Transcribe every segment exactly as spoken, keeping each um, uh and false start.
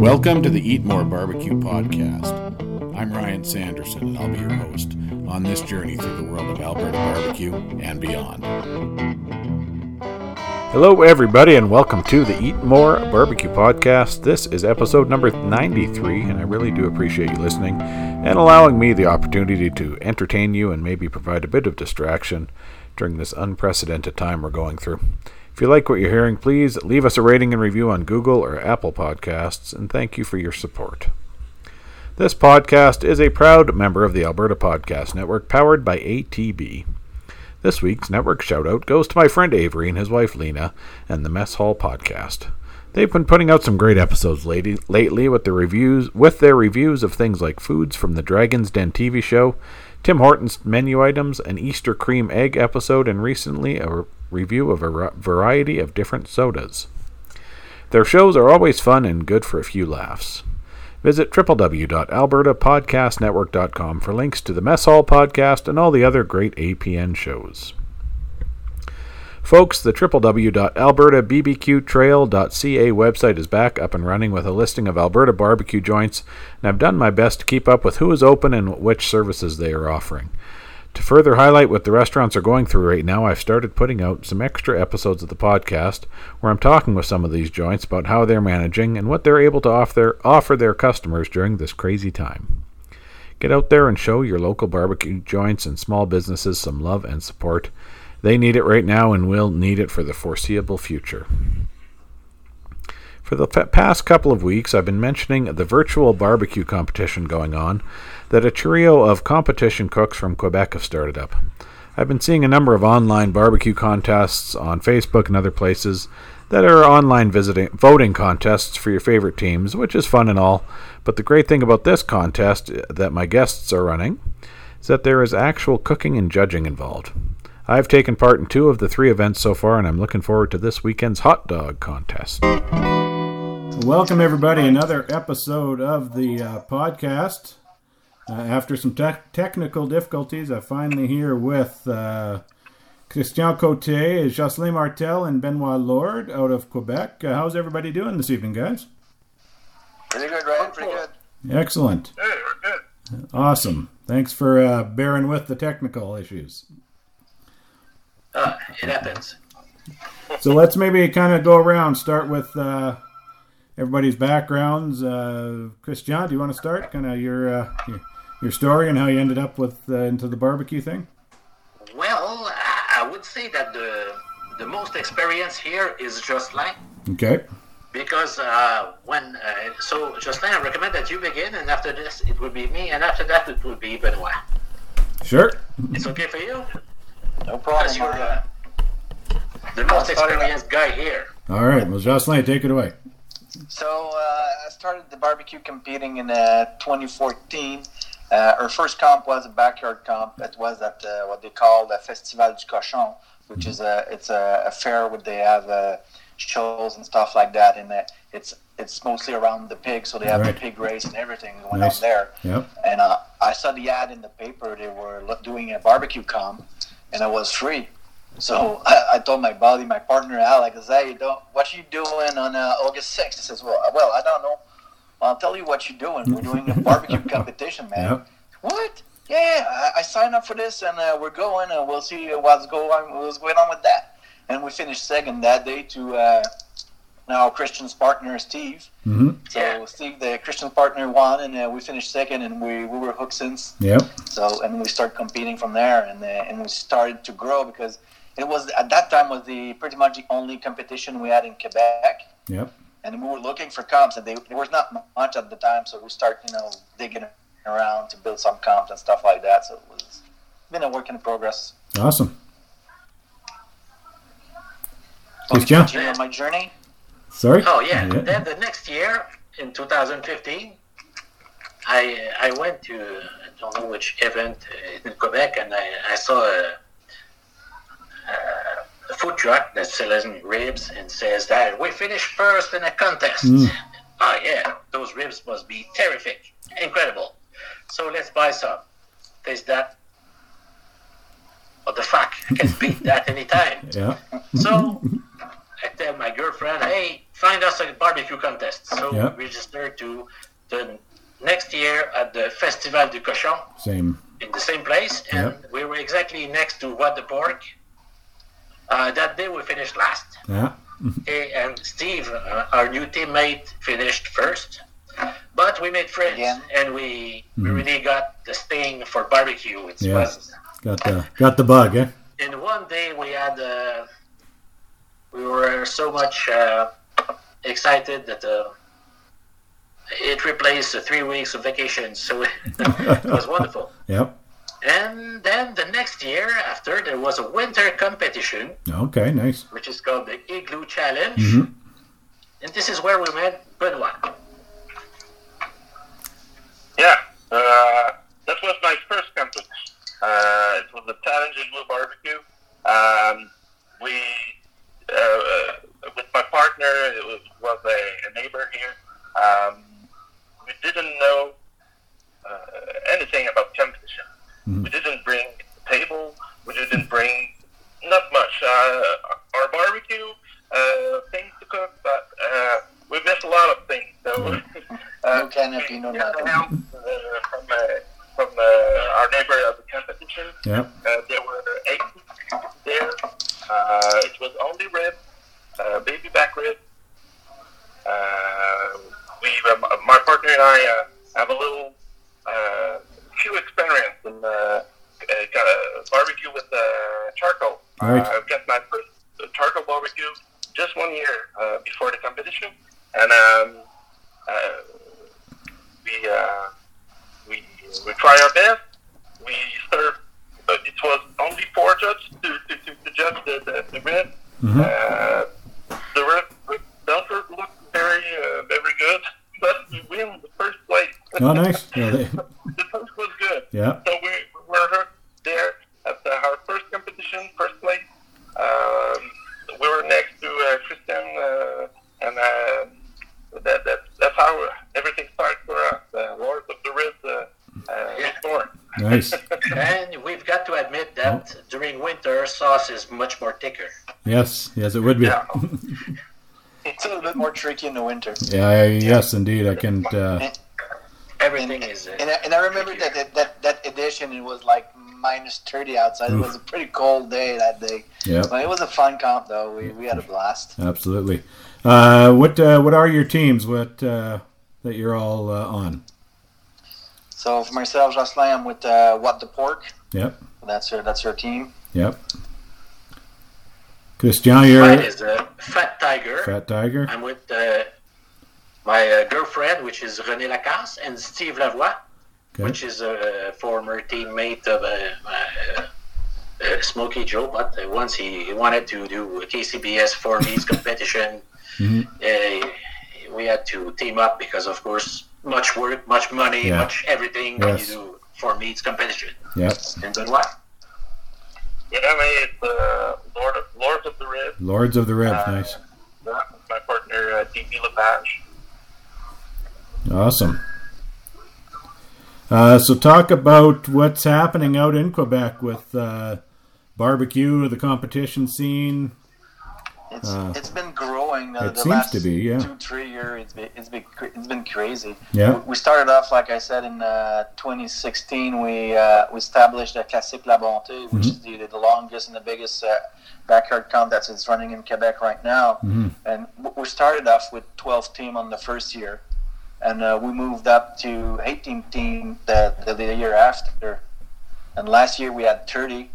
Welcome to the Eat More Barbecue Podcast. I'm Ryan Sanderson, and I'll be your host on this journey through the world of Alberta barbecue and beyond. Hello, everybody, and welcome to the Eat More Barbecue Podcast. This is episode number ninety-three, and I really do appreciate you listening and allowing me the opportunity to entertain you and maybe provide a bit of distraction during this unprecedented time we're going through. If you like what you're hearing, please leave us a rating and review on Google or Apple Podcasts, and thank you for your support. This podcast is a proud member of the Alberta Podcast Network, powered by A T B. This week's network shout-out goes to my friend Avery and his wife Lena and the Mess Hall Podcast. They've been putting out some great episodes lady, lately with their reviews with their reviews of things like foods from the Dragon's Den T V show, Tim Hortons menu items, an Easter cream egg episode, and recently a re- review of a variety of different sodas. Their shows are always fun and good for a few laughs. Visit w w w dot alberta podcast network dot com for links to the Mess Hall Podcast and all the other great A P N shows. Folks, the w w w dot alberta b b q trail dot c a website is back up and running with a listing of Alberta barbecue joints, and I've done my best to keep up with who is open and which services they are offering. To further highlight what the restaurants are going through right now, I've started putting out some extra episodes of the podcast where I'm talking with some of these joints about how they're managing and what they're able to offer, offer their customers during this crazy time. Get out there and show your local barbecue joints and small businesses some love and support. They need it right now and will need it for the foreseeable future. For the past couple of weeks, I've been mentioning the virtual barbecue competition going on that a trio of competition cooks from Quebec have started up. I've been seeing a number of online barbecue contests on Facebook and other places that are online visiting, voting contests for your favorite teams, which is fun and all, but the great thing about this contest that my guests are running is that there is actual cooking and judging involved. I've taken part in two of the three events so far, and I'm looking forward to this weekend's hot dog contest. Welcome, everybody, another episode of the uh, podcast. Uh, after some te- technical difficulties, I'm finally here with uh, Christian Cote, Jocelyn Martel, and Benoit Lord out of Quebec. Uh, how's everybody doing this evening, guys? Pretty good, Ryan. Pretty good. Excellent. Hey, we're good. Awesome. Thanks for uh, bearing with the technical issues. Uh, it happens. So let's maybe kind of go around, start with uh, everybody's backgrounds. Uh, Christian, do you want to start? Kind of your, uh, your your story and how you ended up with uh, into the barbecue thing? Well, I would say that the the most experience here is Jocelyn. Okay. Because uh, when, uh, so Jocelyn, I recommend that you begin, and after this it will be me, and after that it will be Benoit. Sure. It's okay for you? No problem. You're uh, the most experienced guy here. All right. Well, Jocelyn, take it away. So uh, I started the barbecue competing in uh, twenty fourteen. Uh, our first comp was a backyard comp. It was at uh, what they call the Festival du Cochon, which is a it's a, a fair where they have uh, shows and stuff like that. And uh, it's it's mostly around the pig, so they have right. the pig race and everything going nice. on there. Yep. And uh, I saw the ad in the paper. They were doing a barbecue comp. And I was free, so I, I told my buddy, my partner Alex, I said, "Hey, don't what you doing on uh, August sixth?" He says, "Well, well, I don't know. I'll tell you what you're doing. We're doing a barbecue competition, man." Yep. What? Yeah, I, I signed up for this, and uh, we're going, and we'll see what's going, what's going on with that. And we finished second that day to uh, now Christian's partner Steve. Mm-hmm. So yeah. Steve, the Christian partner, won, and uh, we finished second, and we, we were hooked since. Yep. So and we started competing from there, and uh, and we started to grow because it was at that time was the pretty much the only competition we had in Quebec. Yep. And we were looking for comps, and they, there was not much at the time, so we started you know digging around to build some comps and stuff like that. So it was been a work in progress. Awesome. Thanks, John. Continue on my journey. Sorry? Oh, yeah. yeah. Then the next year, in two thousand fifteen, I I went to, I don't know which event in Quebec, and I, I saw a, a food truck that's selling ribs and says that we finished first in a contest. Mm. Oh, yeah. Those ribs must be terrific. Incredible. So let's buy some. Taste that. What the fuck? I can beat that anytime. Yeah. So I tell my girlfriend, hey, find us a barbecue contest. So yeah. we registered to the next year at the Festival du Cochon. Same. In the same place. And yeah. we were exactly next to What the Pork. Uh, that day we finished last. Yeah. Okay, and Steve, uh, our new teammate, finished first. But we made friends, yeah. and we, mm-hmm. we really got the sting for barbecue. It yeah. was got the got the bug, eh? And one day we had uh, we were so much uh, excited that uh, it replaced uh, three weeks of vacation. So it was wonderful. Yep. And then the next year after, there was a winter competition. Okay, nice. Which is called the Igloo Challenge, mm-hmm. and this is where we met Benoit. Yeah, uh, that was my first contest. Uh, it was the Challenge Igloo Barbecue. Um, we, uh, with my partner, it was, was a, a neighbor here. Um, we didn't know uh, anything about competition. Mm-hmm. We didn't bring a table. We didn't bring not much. Uh, our barbecue, uh, things to cook, but uh, we missed a lot of things. So, mm-hmm. uh, no canopy, no nothing. Uh, from uh, from uh, our neighbor at the competition, yeah. uh, there were eight there. Uh, it was only rib, uh, baby back rib. Uh, we, uh, my partner and I, uh, have a little. Uh, few experience in uh, uh, barbecue with uh, charcoal. All right. uh, I got my first charcoal barbecue just one year uh, before the competition, and um, uh, we uh, we we try our best. We served. Uh, it was only four judges to, to, to, to judge the the, the rib. Mm-hmm. Uh, the rib doesn't look very uh, very good, but we win the first place. Oh, nice. Yeah, they... The post was good. Yeah. So we were there at the, our first competition, first place. Um, we were next to uh, Christian, uh, and uh, that, that, that's how everything started for us. Uh, Lords of the Ribs uh, uh, yeah. store. Nice. And we've got to admit that oh. during winter, sauce is much more thicker. Yes, yes, it would be. Yeah. It's a little bit more tricky in the winter. Yeah, I, yes, indeed. I can. Uh, Everything and, is. Uh, and, I, and I remember that, that that that edition. It was like minus thirty outside. Oof. It was a pretty cold day that day. Yeah. But it was a fun comp, though. We we had a blast. Absolutely. Uh, what uh, what are your teams? What uh, that you're all uh, on? So for myself, Jocelyn, I'm with uh, What the Pork. Yep. That's her. That's her team. Yep. Christian, you're. Mine is uh, Fat Tiger. Fat Tiger. I'm with. Uh, My uh, girlfriend, which is René Lacasse, and Steve Lavoie, okay. which is a former teammate of uh, uh, uh, Smoky Joe, but uh, once he wanted to do a K C B S for his competition, mm-hmm. uh, we had to team up because, of course, much work, much money, yeah. much everything yes. you do for meets competition. Yes. And then what? Yeah, I mean, it's uh, Lord of, Lords of the Ribs. Lords of the Ribs, uh, nice. My partner, uh, T P. LeBash. Awesome. Uh, so talk about what's happening out in Quebec with uh, barbecue, the competition scene. It's uh, it's been growing. Uh, it the seems last to be, yeah. Two, three years, it's been it's been, it's been crazy. Yeah. We, we started off, like I said, in uh, twenty sixteen. We uh, we established the Classique La Bonté, which mm-hmm. is the, the longest and the biggest uh, backyard comp that's running in Quebec right now. Mm-hmm. And we started off with twelve teams on the first year. And uh, we moved up to eighteen team the, the, the year after. And last year we had thirty.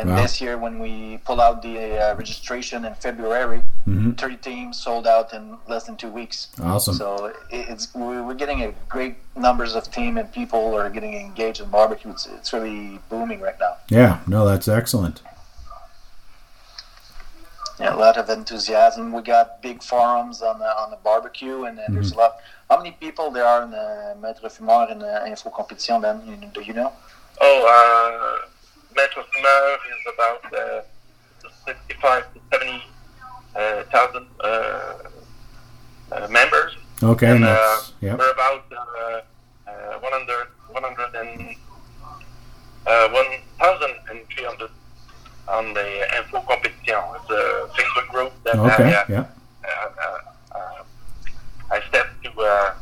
And wow. this year when we pull out the uh, registration in February, mm-hmm. thirty teams sold out in less than two weeks. Awesome. So it, it's we're getting a great numbers of team and people are getting engaged in barbecue. It's, it's really booming right now. Yeah, no, that's excellent. Yeah, a lot of enthusiasm. We got big forums on the, on the barbecue, and, and mm-hmm. there's a lot. How many people there are in the maître fumeur and the info competition, Ben? You, do you know? Oh, uh, maître fumeur is about uh, sixty-five to seventy thousand uh, uh, uh, members. Okay, and, nice. Uh, yep. We're about uh, uh, one hundred, one hundred and, uh, one thousand three hundred on the info competition. you know, it's a Facebook group that okay, I, uh, yeah. uh, uh, uh, I stepped to uh,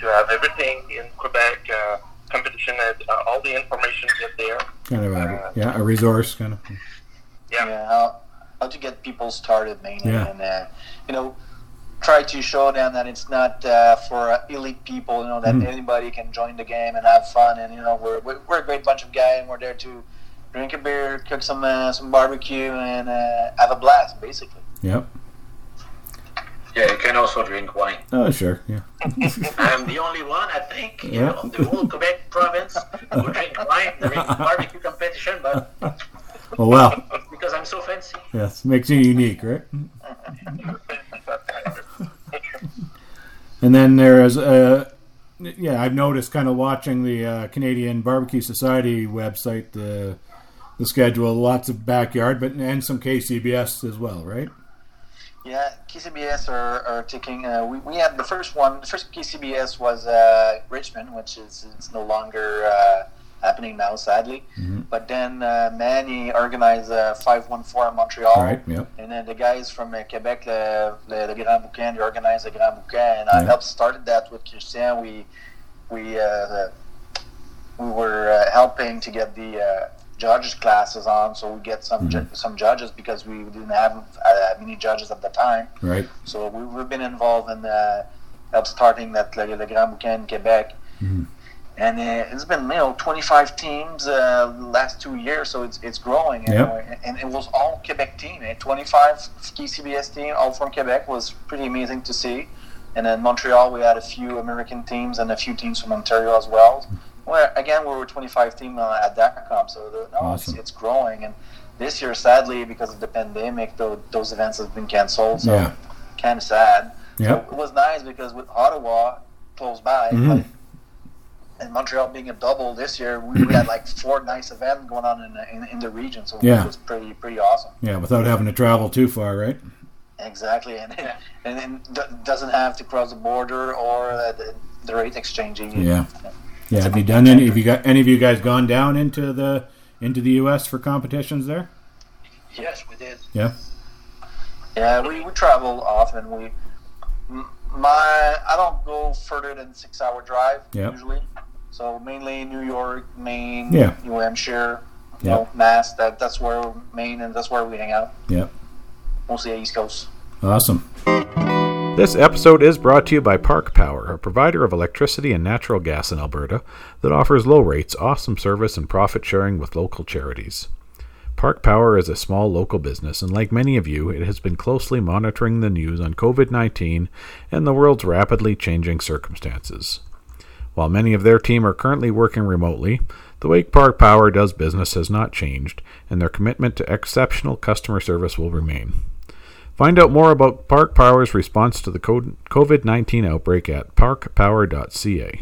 to have everything in Quebec uh, competition and uh, all the information is there. Kind of a, uh, yeah, a resource kind of. Yeah. yeah how, how to get people started mainly, yeah. and uh, you know, try to show them that it's not uh, for elite people. You know that mm. anybody can join the game and have fun, and you know we're we're a great bunch of guys, and we're there to drink a beer, cook some uh, some barbecue, and uh, have a blast, basically. Yep. Yeah, you can also drink wine. Oh, sure, yeah. I'm the only one, I think, you yeah. know, the whole Quebec province who drink wine during the barbecue competition, but... Oh, wow. Because I'm so fancy. Yes, makes you unique, right? And then there's... Uh, yeah, I've noticed kind of watching the uh, Canadian B B Q Society website, the the schedule, lots of backyard, but and some K C B S as well, right? Yeah, K C B S are, are taking... Uh, we, we had the first one, the first K C B S was uh, Richmond, which is it's no longer uh, happening now, sadly. Mm-hmm. But then uh, Manny organized uh, five fourteen in Montreal. All right, yeah. And then the guys from uh, Quebec, Le, Le, Le Grand Bouquet, they organized Le Grand Bouquet, and yeah. I helped started that with Christian. We we uh, we were uh, helping to get the... Uh, judges classes on, so we get some mm-hmm. ju- some judges because we didn't have uh, many judges at the time. Right. So we, we've been involved in uh, help starting that Le, Le Grand Bouquet in Quebec, mm-hmm. and uh, it's been you know twenty-five teams uh, the last two years, so it's it's growing. And, yep. uh, and it was all Quebec team. Eh? twenty-five K C B S team, all from Quebec, was pretty amazing to see. And in Montreal, we had a few American teams and a few teams from Ontario as well. Well, again, we were twenty-five team uh, at that comp, so the, no, awesome. it's, it's growing. And this year, sadly, because of the pandemic, the, those events have been canceled, so yeah. kind of sad. Yep. So it was nice because with Ottawa close by, mm-hmm. like, and Montreal being a double this year, we, we had like four nice events going on in, in, in the region, so yeah. it was pretty pretty awesome. Yeah, without having to travel too far, right? Exactly, and yeah. and it doesn't have to cross the border or uh, the, the rate exchange. Yeah. yeah. Yeah, have you done any? Have you got any of you guys gone down into the into the U S for competitions there? Yes, we did. Yeah, yeah, we, we travel often. We my I don't go further than six hour drive yep. usually. So mainly New York, Maine, yeah. New Hampshire, you yep. know, Mass. That that's where Maine and that's where we hang out. Yeah, mostly East Coast. Awesome. This episode is brought to you by Park Power, a provider of electricity and natural gas in Alberta that offers low rates, awesome service, and profit sharing with local charities. Park Power is a small local business, and like many of you, it has been closely monitoring the news on covid nineteen and the world's rapidly changing circumstances. While many of their team are currently working remotely, the way Park Power does business has not changed, and their commitment to exceptional customer service will remain. Find out more about Park Power's response to the covid nineteen outbreak at park power dot c a.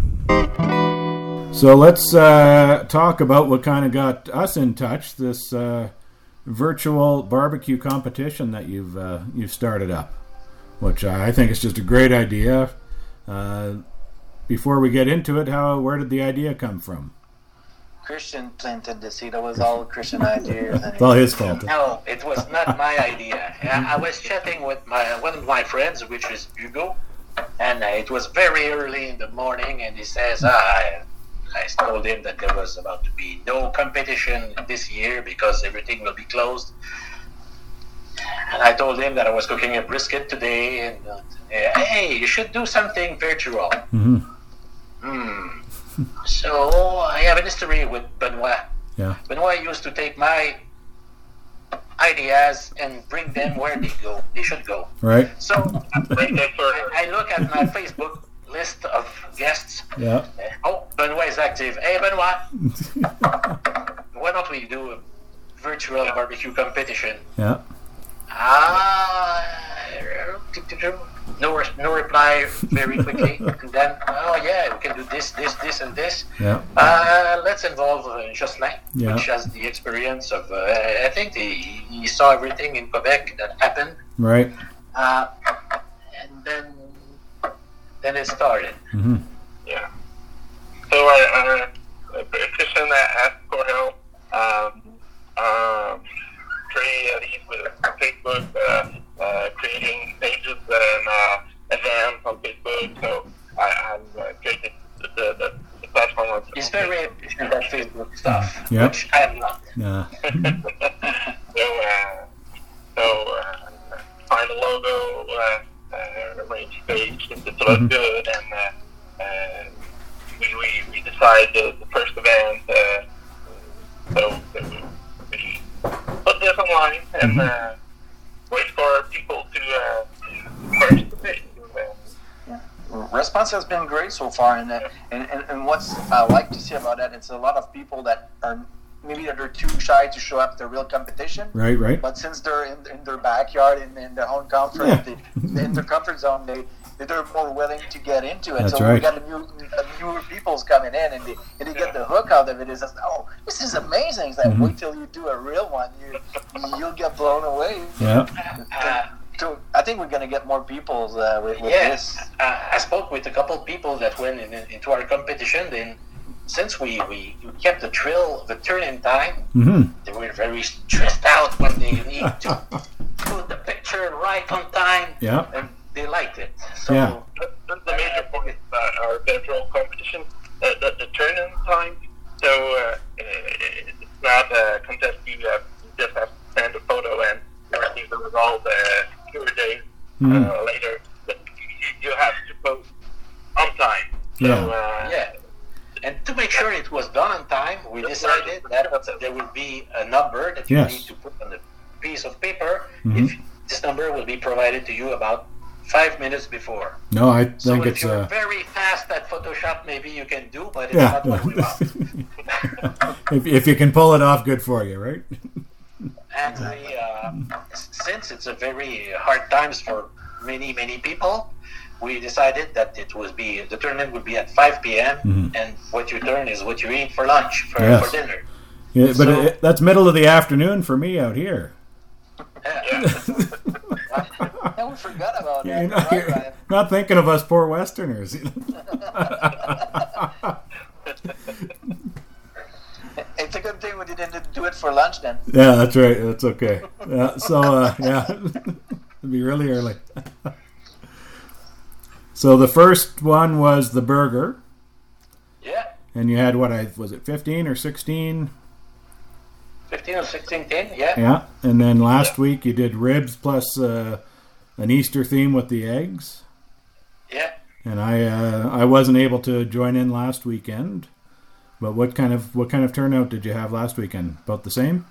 So let's uh, talk about what kind of got us in touch, this uh, virtual barbecue competition that you've uh, you've started up, which I think is just a great idea. Uh, before we get into it, how where did the idea come from? Christian planted the seed. It was all Christian ideas. It's all his fault. No, it was not my idea. I was chatting with my one of my friends, which is Hugo, and it was very early in the morning, and he says, ah, I told him that there was about to be no competition this year because everything will be closed. And I told him that I was cooking a brisket today, and uh, hey, you should do something virtual. Mm-hmm. Hmm. So I have a history with Benoit. Yeah. Benoit used to take my ideas and bring them where they go. They should go. Right. So I look at my Facebook list of guests. Yeah. Oh, Benoit is active. Hey, Benoit, why don't we do a virtual barbecue competition? Yeah. Ah. Uh, No, no reply very quickly. And then, oh yeah, we can do this, this, this, and this. Yeah. Uh, let's involve uh, Jocelyn, yeah. which has the experience of. Uh, I think the, he saw everything in Quebec that happened. Right. Uh, and then, then it started. Mm-hmm. Yeah. So I, uh, Christian asked for help. Um, um, three of these very efficient at Facebook stuff, yep. Which I am not. Nah. so, uh, so uh, find a logo, uh, uh, arrange page, if it looks good, and uh, uh, we, we we decide the, the first event. Uh, so we put this online and mm-hmm. uh, wait for people to uh, first participate. Response has been great so far, and uh, and, and, and what's I uh, like to see about that, it's a lot of people that are maybe that are too shy to show up to real competition. Right, right. But since they're in, in their backyard and in, in their own comfort, yeah. they, in their comfort zone, they they're more willing to get into it. That's so right. We got a new a newer people's coming in, and they and they get the hook out of it. Is oh, this is amazing! It's like mm-hmm. wait till you do a real one, you you'll get blown away. Yeah. So I think we're going to get more people uh, with, with yes. this. Uh, I spoke with a couple of people that went in, in, into our competition. Then, since we, we kept the trail, the turn-in time, mm-hmm. they were very stressed out when they need to put the picture right on time. Yeah. And they liked it. So yeah. That's the major point about our federal competition, uh, the, the turn-in time. So uh, it's not a contest you have, you just have to send a photo and receive the result. Uh, Few days uh, mm. later, but you have to post on time. So, yeah. Uh, yeah. And to make sure it was done on time, we decided that there would be a number that you yes. need to put on a piece of paper. Mm-hmm. If this number will be provided to you about five minutes before. No, I think so it's. If you're uh... very fast at Photoshop, maybe you can do, but it's yeah. not what we want. if, if you can pull it off, good for you, right? And we, uh, since it's a very hard times for many, many people, we decided that it would be the tournament would be at five p.m. Mm-hmm. and what you turn is what you eat for lunch for, yes. for dinner. Yeah, but so, it, that's middle of the afternoon for me out here. Yeah, yeah. We forgot about yeah, that. Not, right, not thinking of us poor Westerners. It's a good thing we didn't do it for lunch then. Yeah, that's right. That's okay. Yeah, so, uh, yeah, it'd be really early. So the first one was the burger. Yeah. And you had what, I was it fifteen or sixteen? fifteen or sixteen, ten, yeah. Yeah, and then last yeah. week you did ribs plus uh, an Easter theme with the eggs. Yeah. And I uh, I wasn't able to join in last weekend. But what kind of what kind of turnout did you have last weekend? About the same?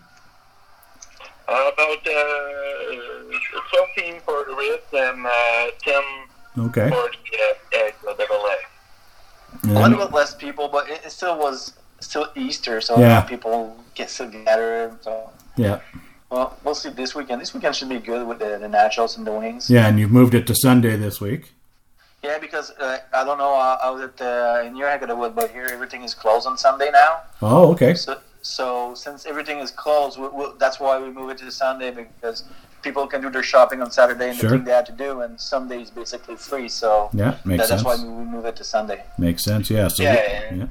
Uh, about uh, twelve team for the ribs and uh, ten okay. for the eggs or the fillet. A little bit less people, but it still was still Easter, so yeah. people get still together. So yeah. Well, we'll see this weekend. This weekend should be good with the, the nachos and the wings. Yeah, and you've moved it to Sunday this week. Yeah, because uh, I don't know how it uh, in your heck of the wood, but here everything is closed on Sunday now. Oh, okay. So, so since everything is closed, we, we, that's why we move it to Sunday, because people can do their shopping on Saturday and sure. the thing they have to do, and Sunday is basically free. So yeah, makes that, sense. That's why we move it to Sunday. Makes sense. Yeah. So yeah, we, yeah.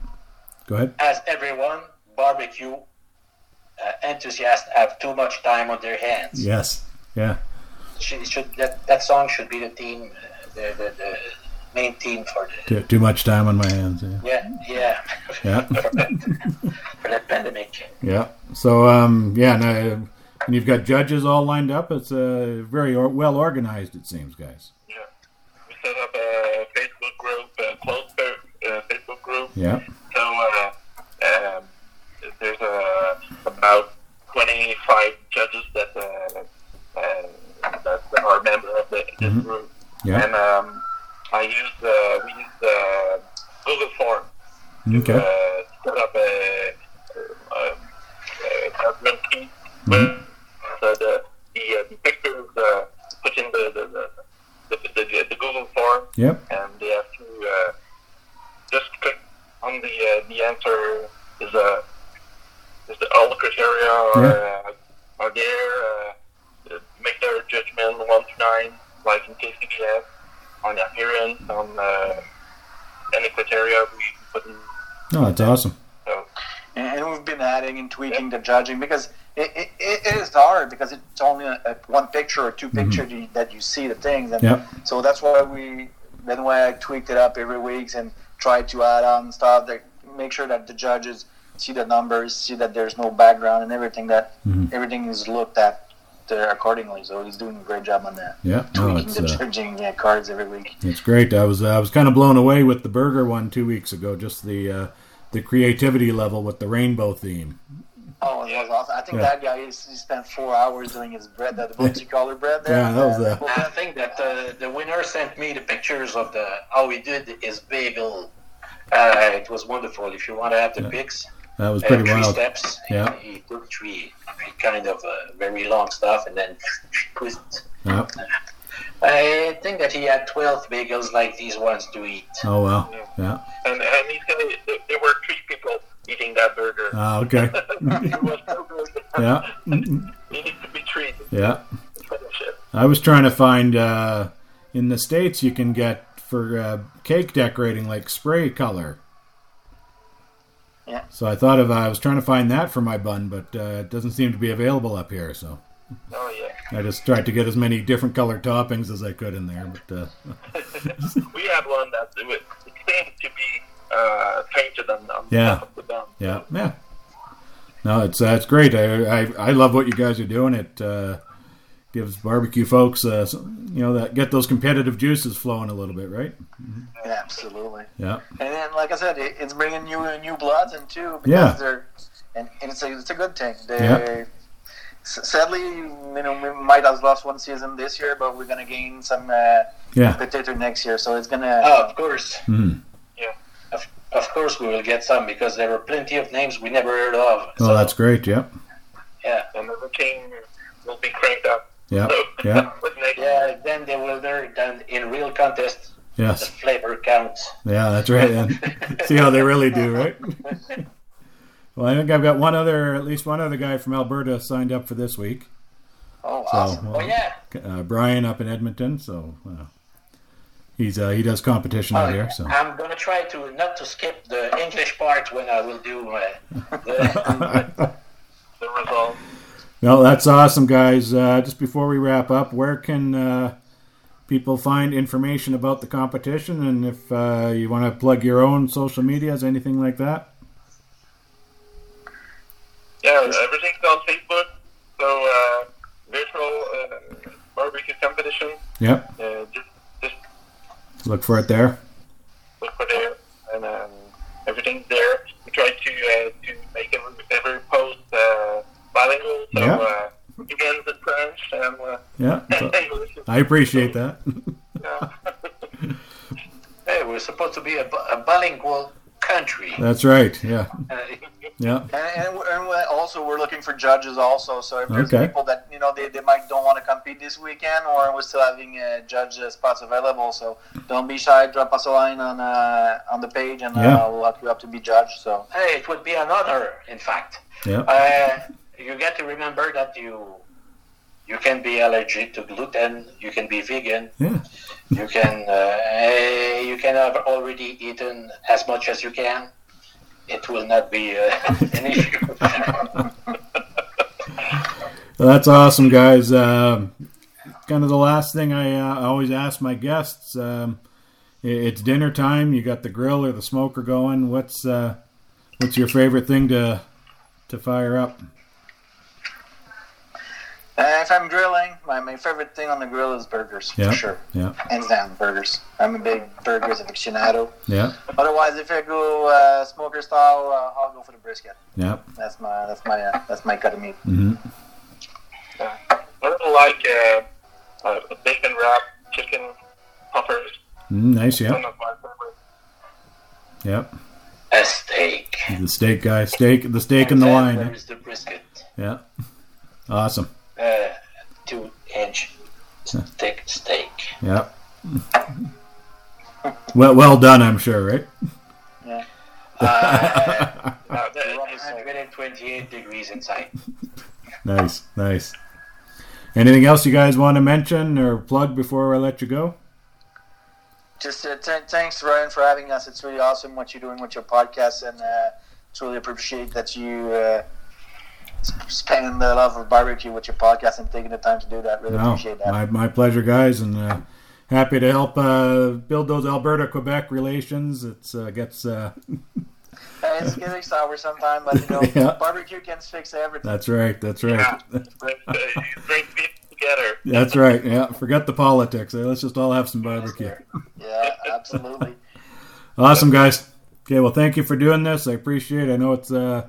Go ahead. As everyone, barbecue uh, enthusiasts have too much time on their hands. Yes. Yeah. Should, should that that song should be the theme. The, the, the main team for the, too, too much time on my hands. Yeah, yeah, yeah. yeah. for, that, for that pandemic. Yeah. So, um, yeah, and, I, and you've got judges all lined up. It's uh, very or, well organized, it seems, guys. Yeah, we set up a Facebook group, a closed uh, Facebook group. Yeah. So uh, um, there's uh, about twenty-five judges that uh, uh, that are members of the, this mm-hmm. group. Yeah. And um, I use uh, we use uh, Google Form to okay. uh, set up a judgment key. Mm-hmm. So the the, uh, the pictures uh, put in the the, the, the, the the Google Form. Yep. And they have to uh, just click on the uh, the answer is a uh, is the, all the criteria are yeah. uh, are there uh, make their judgment one to nine. Like in K C B S, on the appearance, on uh, any criteria we put in. Oh, that's awesome. So, and we've been adding and tweaking yeah. the judging, because it, it, it is hard, because it's only a, a one picture or two mm-hmm. pictures that you see the things. And yep. so that's why we, then why I tweaked it up every week and tried to add on stuff that make sure that the judges see the numbers, see that there's no background and everything, that mm-hmm. everything is looked at accordingly. So he's doing a great job on that. Yeah, no, it's, the judging uh, cards every week. It's great. I was uh, I was kind of blown away with the burger one two weeks ago. Just the uh, the creativity level with the rainbow theme. Oh yeah, awesome. I think yeah. that guy he spent four hours doing his bread, that multi-color bread. There. Yeah, that was that. Uh, well, I think that uh, the winner sent me the pictures of the how he did his bagel. Uh, it was wonderful. If you want to have the yeah. pics. That was pretty uh, three wild. Three steps. Yeah. He, he took three, three kind of uh, very long stuff, and then twist. Yep. I think that he had twelve bagels like these ones to eat. Oh, wow. Yeah. yeah. And, and these guys, there were three people eating that burger. Ah, okay. It was so good. Yeah. He needs to be treated. Yeah. I was trying to find, uh, in the States, you can get for uh, cake decorating, like spray color. Yeah. So I thought of uh, I was trying to find that for my bun, but uh, it doesn't seem to be available up here. So oh, yeah. I just tried to get as many different colored toppings as I could in there. But uh, we had one that it seemed to be uh, painted on, on yeah. top of the bun. Yeah, yeah. No, it's uh, it's great. I, I I love what you guys are doing. It uh, gives barbecue folks, uh, you know, that get those competitive juices flowing a little bit, right? Mm-hmm. Absolutely. Yeah. And then, like I said, it, it's bringing new new bloods in too. Because yeah. They're, and, and it's a it's a good thing. They, yeah. Sadly, you know, we might have lost one season this year, but we're gonna gain some uh, yeah. competitor next year. So it's gonna. Oh, of course. Mm. Yeah. Of, of course, we will get some because there were plenty of names we never heard of. Oh, so. That's great. Yeah. Yeah, and everything will be cranked up. Yeah. So, yeah. yeah. Then they will learn that in real contests. Yes. The flavor counts. Yeah, that's right. And see how they really do, right? Well, I think I've got one other, at least one other guy from Alberta signed up for this week. Oh, so, awesome! Well, oh, yeah. Uh, Brian up in Edmonton, so uh, he's uh, he does competition out uh, here. So I'm gonna try to not to skip the English part when I will do uh, the, the result. No, that's awesome, guys. Uh, just before we wrap up, where can uh, people find information about the competition? And if uh, you want to plug your own social medias, anything like that? Yeah, everything's on Facebook. So, uh, virtual uh, barbecue competition. Yep. Uh, just, just look for it there. Look for there. And um, everything's there. We try to, uh, to make every, every post uh bilingual, so yeah. uh, you guys in French and uh, yeah, so I appreciate that. Hey, we're supposed to be a, a bilingual country. That's right. Yeah. Uh, yeah. And, and, and we're also we're looking for judges also. So if there's okay. people that you know they, they might don't want to compete this weekend, or we're still having uh, judge spots available. So don't be shy. Drop us a line on uh, on the page, and yeah. uh, we'll hook you up to be judged. So hey, it would be an honor, in fact. Yeah. Uh, You got to remember that you you can be allergic to gluten, you can be vegan, yeah. you can uh, you can have already eaten as much as you can. It will not be uh, an issue. Well, that's awesome, guys. Um, kind of the last thing I uh, always ask my guests: um, it's dinner time. You got the grill or the smoker going. What's uh, what's your favorite thing to to fire up? Uh, if I'm grilling, my, my favorite thing on the grill is burgers, yeah, for sure. Yeah. Hands down, burgers. I'm a big burgers aficionado. Yeah. Otherwise, if I go uh, smoker style, uh, I'll go for the brisket. Yeah. That's my that's my uh, that's my cut of meat. Mm-hmm. Yeah. I really like uh, uh, bacon wrap, chicken puffers. Mm, nice, yeah. One of my favorites. Yep. A steak. The steak guy, steak, the steak and, and the line. There's the brisket. Yeah. Awesome. Uh, two inch thick steak. Yeah. well, well done, I'm sure, right? Yeah. Uh, uh, one hundred twenty-eight degrees inside. Nice, nice. Anything else you guys want to mention or plug before I let you go? Just uh, t- thanks, Ryan, for having us. It's really awesome what you're doing with your podcast, and uh, it's really appreciate that you. Uh, Spending the love of barbecue with your podcast and taking the time to do that. Really no, appreciate that. My, my pleasure, guys, and uh, happy to help uh, build those Alberta-Quebec relations. It uh, gets uh, It's getting sour sometime, but you know, yeah. barbecue can fix everything. That's right. That's right. Yeah. Bring people together. That's right. Yeah. Forget the politics. Let's just all have some barbecue. Yeah, absolutely. Awesome, guys. Okay, well, thank you for doing this. I appreciate it. I know it's uh,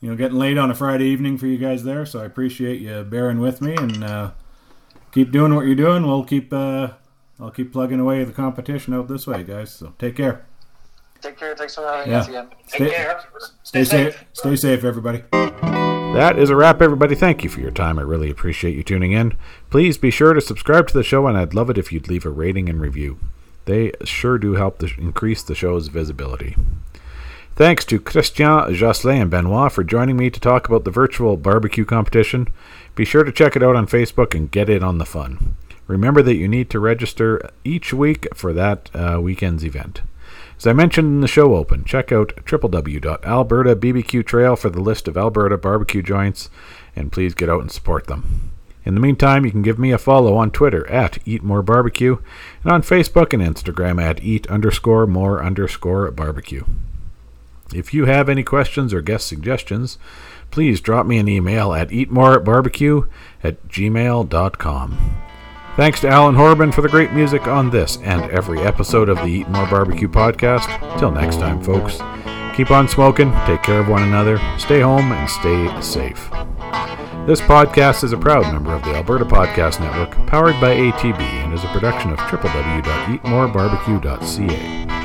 you know, getting late on a Friday evening for you guys there, so I appreciate you bearing with me, and uh, keep doing what you're doing. We'll keep. Uh, I'll keep plugging away the competition out this way, guys. So take care. Take care. Thanks for having us again. Take care. Stay safe. Stay safe, everybody. That is a wrap, everybody. Thank you for your time. I really appreciate you tuning in. Please be sure to subscribe to the show, and I'd love it if you'd leave a rating and review. They sure do help to increase the show's visibility. Thanks to Christian, Jocelyn, and Benoit for joining me to talk about the virtual barbecue competition. Be sure to check it out on Facebook and get in on the fun. Remember that you need to register each week for that uh, weekend's event. As I mentioned in the show open, check out w w w dot alberta b b q trail for the list of Alberta barbecue joints, and please get out and support them. In the meantime, you can give me a follow on Twitter at Eat More Barbecue, and on Facebook and Instagram at Eat underscore More underscore Barbecue. If you have any questions or guest suggestions, please drop me an email at eatmorebarbecue at gmail dot com. Thanks to Alan Horbin for the great music on this and every episode of the Eat More Barbecue podcast. Till next time, folks, keep on smoking, take care of one another, stay home, and stay safe. This podcast is a proud member of the Alberta Podcast Network, powered by A T B, and is a production of w w w dot eat more barbecue dot c a.